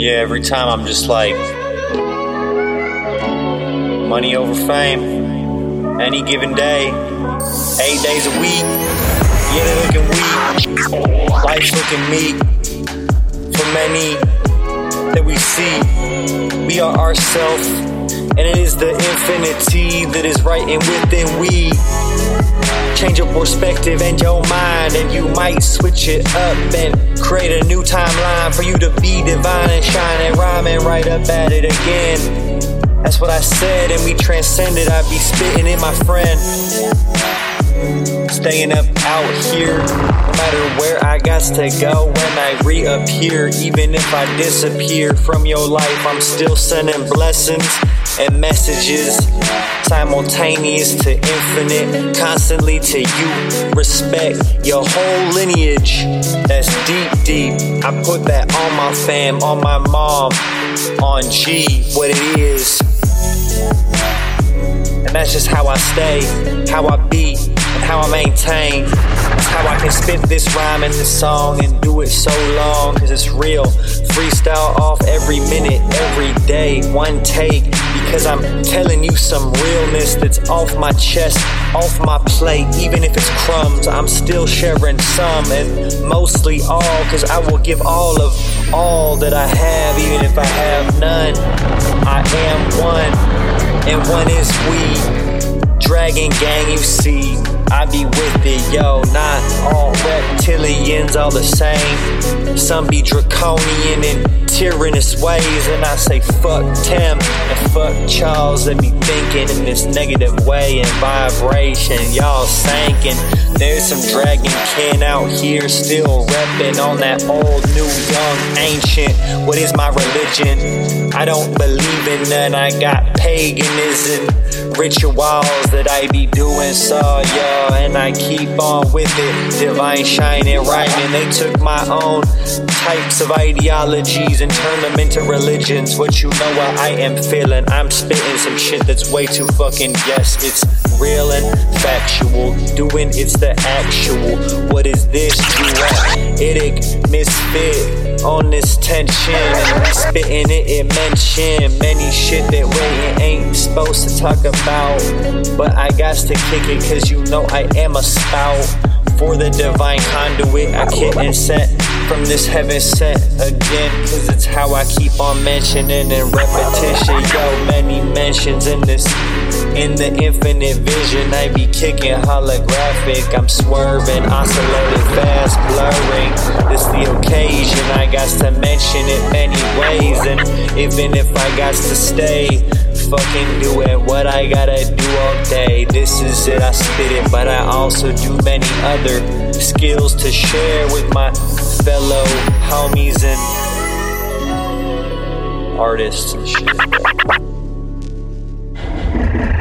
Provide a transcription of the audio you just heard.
yeah, every time I'm just like, money over fame, any given day, 8 days a week, yeah, they're looking weak, life's looking meek, for many that we see, we are ourselves, and it is the infinity that is right and within we. Change your perspective and your mind, and you might switch it up and create a new timeline for you to be divine and shine and rhyming right up at it again. That's what I said, and we transcended. I be spitting in my friend, staying up out here, no matter where I got to go. When I reappear, even if I disappear from your life, I'm still sending blessings and messages, simultaneous to infinite, constantly to you. Respect your whole lineage, that's deep, deep. I put that on my fam, on my mom, on G, what it is. And that's just how I stay, how I be, and how I maintain. That's how I can spit this rhyme and this song and do it so long, cause it's real. Freestyle off every minute, every day, one take, because I'm telling you some realness that's off my chest, off my plate. Even if it's crumbs, I'm still sharing some and mostly all, cause I will give all of all that I have, even if I have none. I am one, and one is we. Dragon gang, you see, I be with it, yo. Not all reptilians all the same. Some be draconian in tyrannous ways, and I say fuck Tim and fuck Charles that be thinking in this negative way and vibration. Y'all sinking. There's some dragon kin out here still repping on that old, new, young, ancient. What is my religion? I don't believe in none. I got paganism rituals that I be doing, so yeah, and I keep on with it. Divine shining, rhyming. They took my own types of ideologies and turned them into religions. What you know what I am feeling? I'm spitting some shit that's way too fucking yes. It's real and factual. Doing it's the actual. What is this? You at idic misfit on this tension, and I'm spitting it in mention. Many shit that we ain't supposed to talk about, but I got to kick it, cause you know I am a spout for the divine conduit. I can't inset from this heaven set again, cause it's how I keep on mentioning and repetition. Yo, many mentions in this, in the infinite vision. I be kicking holographic, I'm swerving, oscillating fast, blurring. This the occasion, I got to mention it many ways, and even if I got to stay, fucking do it, what I gotta do all day. This is it, I spit it, but I also do many other skills to share with my fellow homies and artists and shit.